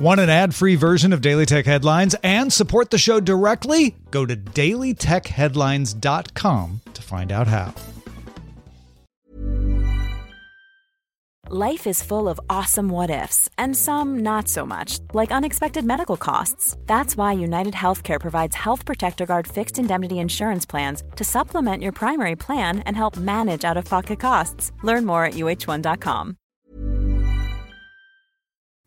Want an ad-free version of Daily Tech Headlines and support the show directly? Go to dailytechheadlines.com to find out how. Life is full of awesome what-ifs, and some not so much, like unexpected medical costs. That's why United Healthcare provides Health Protector Guard fixed indemnity insurance plans to supplement your primary plan and help manage out-of-pocket costs. Learn more at uh1.com.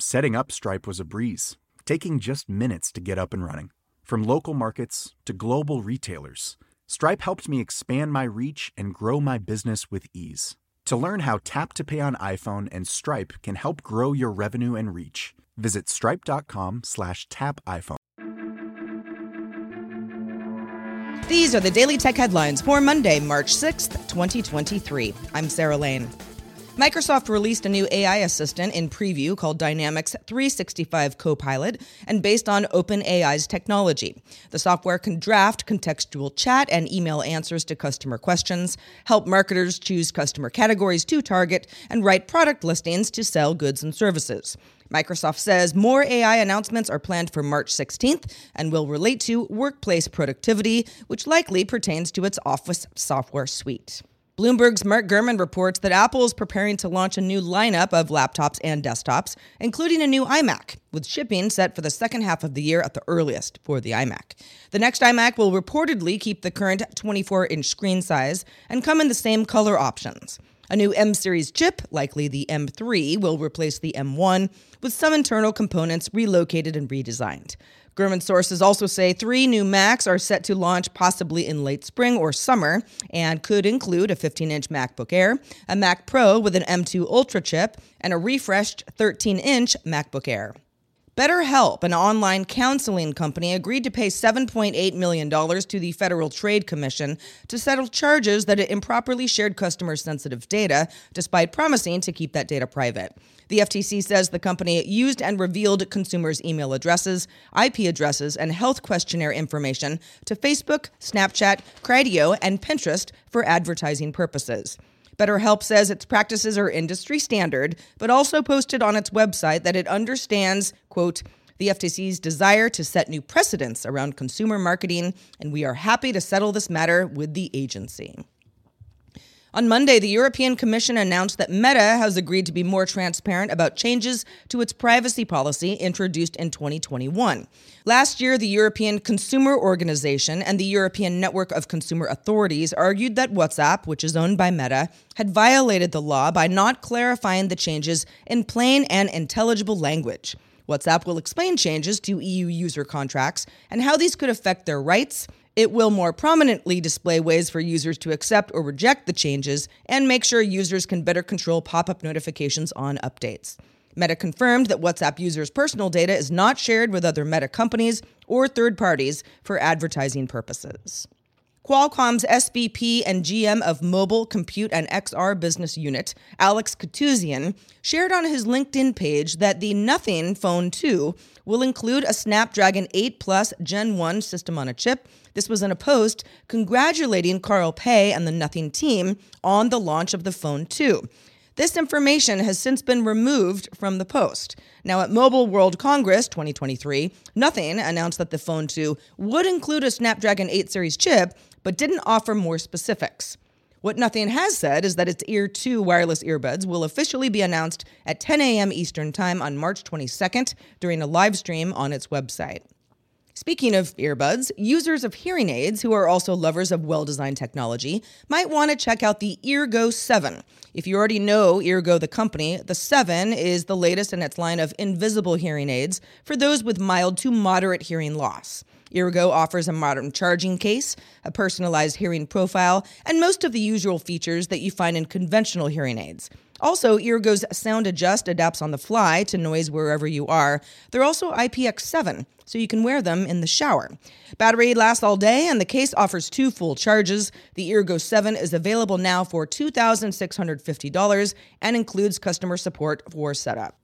Setting up Stripe was a breeze, taking just minutes to get up and running. From local markets to global retailers, Stripe helped me expand my reach and grow my business with ease. To learn how Tap to Pay on iPhone and Stripe can help grow your revenue and reach, visit stripe.com/tapiphone. These are the Daily Tech Headlines for Monday, March 6th, 2023. I'm Sarah Lane. Microsoft released a new AI assistant in preview called Dynamics 365 Copilot and based on OpenAI's technology. The software can draft contextual chat and email answers to customer questions, help marketers choose customer categories to target, and write product listings to sell goods and services. Microsoft says more AI announcements are planned for March 16th and will relate to workplace productivity, which likely pertains to its Office software suite. Bloomberg's Mark Gurman reports that Apple is preparing to launch a new lineup of laptops and desktops, including a new iMac, with shipping set for the second half of the year at the earliest for the iMac. The next iMac will reportedly keep the current 24-inch screen size and come in the same color options. A new M-series chip, likely the M3, will replace the M1, with some internal components relocated and redesigned. Gurman sources also say 3 new Macs are set to launch possibly in late spring or summer and could include a 15-inch MacBook Air, a Mac Pro with an M2 Ultra chip, and a refreshed 13-inch MacBook Air. BetterHelp, an online counseling company, agreed to pay $7.8 million to the Federal Trade Commission to settle charges that it improperly shared customer-sensitive data, despite promising to keep that data private. The FTC says the company used and revealed consumers' email addresses, IP addresses, and health questionnaire information to Facebook, Snapchat, Credio, and Pinterest for advertising purposes. BetterHelp says its practices are industry standard, but also posted on its website that it understands, quote, the FTC's desire to set new precedents around consumer marketing, and we are happy to settle this matter with the agency. On Monday, the European Commission announced that Meta has agreed to be more transparent about changes to its privacy policy introduced in 2021. Last year, the European Consumer Organization and the European Network of Consumer Authorities argued that WhatsApp, which is owned by Meta, had violated the law by not clarifying the changes in plain and intelligible language. WhatsApp will explain changes to EU user contracts and how these could affect their rights. It will more prominently display ways for users to accept or reject the changes and make sure users can better control pop-up notifications on updates. Meta confirmed that WhatsApp users' personal data is not shared with other Meta companies or third parties for advertising purposes. Qualcomm's SVP and GM of Mobile, Compute, and XR Business Unit, Alex Katusian, shared on his LinkedIn page that the Nothing Phone 2 will include a Snapdragon 8 Plus Gen 1 system on a chip. This was in a post congratulating Carl Pei and the Nothing team on the launch of the Phone 2. This information has since been removed from the post. Now, at Mobile World Congress 2023, Nothing announced that the Phone 2 would include a Snapdragon 8 Series chip, but didn't offer more specifics. What Nothing has said is that its Ear 2 wireless earbuds will officially be announced at 10 a.m. Eastern Time on March 22nd during a live stream on its website. Speaking of earbuds, users of hearing aids who are also lovers of well-designed technology might want to check out the Eargo 7. If you already know Eargo the company, the 7 is the latest in its line of invisible hearing aids for those with mild to moderate hearing loss. Eargo offers a modern charging case, a personalized hearing profile, and most of the usual features that you find in conventional hearing aids. Also, Eargo's Sound Adjust adapts on the fly to noise wherever you are. They're also IPX7, so you can wear them in the shower. Battery lasts all day, and the case offers 2 full charges. The Eargo 7 is available now for $2,650 and includes customer support for setup.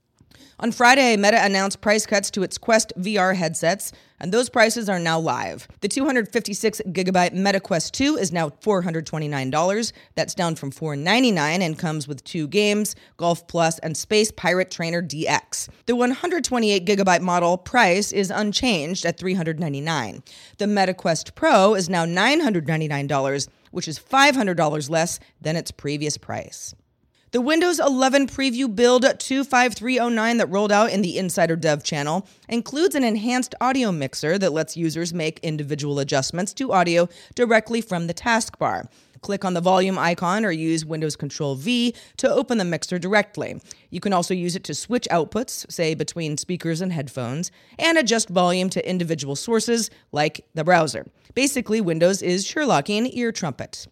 On Friday, Meta announced price cuts to its Quest VR headsets, and those prices are now live. The 256GB MetaQuest 2 is now $429. That's down from $499 and comes with 2 games, Golf Plus and Space Pirate Trainer DX. The 128GB model price is unchanged at $399. The MetaQuest Pro is now $999, which is $500 less than its previous price. The Windows 11 preview build 25309 that rolled out in the Insider Dev channel includes an enhanced audio mixer that lets users make individual adjustments to audio directly from the taskbar. Click on the volume icon or use Windows Control V to open the mixer directly. You can also use it to switch outputs, say between speakers and headphones, and adjust volume to individual sources like the browser. Basically, Windows is Sherlocking ear trumpet.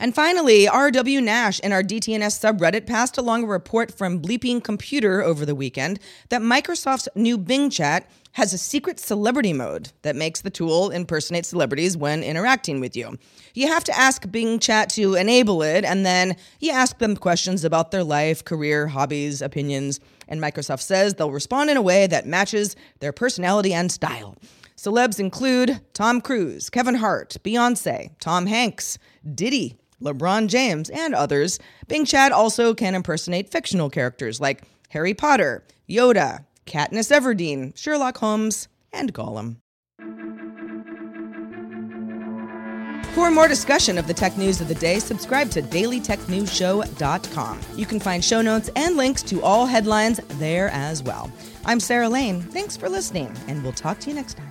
And finally, R.W. Nash in our DTNS subreddit passed along a report from Bleeping Computer over the weekend that Microsoft's new Bing Chat has a secret celebrity mode that makes the tool impersonate celebrities when interacting with you. You have to ask Bing Chat to enable it, and then you ask them questions about their life, career, hobbies, opinions, and Microsoft says they'll respond in a way that matches their personality and style. Celebs include Tom Cruise, Kevin Hart, Beyonce, Tom Hanks, Diddy, LeBron James, and others. Bing Chat also can impersonate fictional characters like Harry Potter, Yoda, Katniss Everdeen, Sherlock Holmes, and Gollum. For more discussion of the tech news of the day, subscribe to dailytechnewsshow.com. You can find show notes and links to all headlines there as well. I'm Sarah Lane. Thanks for listening, and we'll talk to you next time.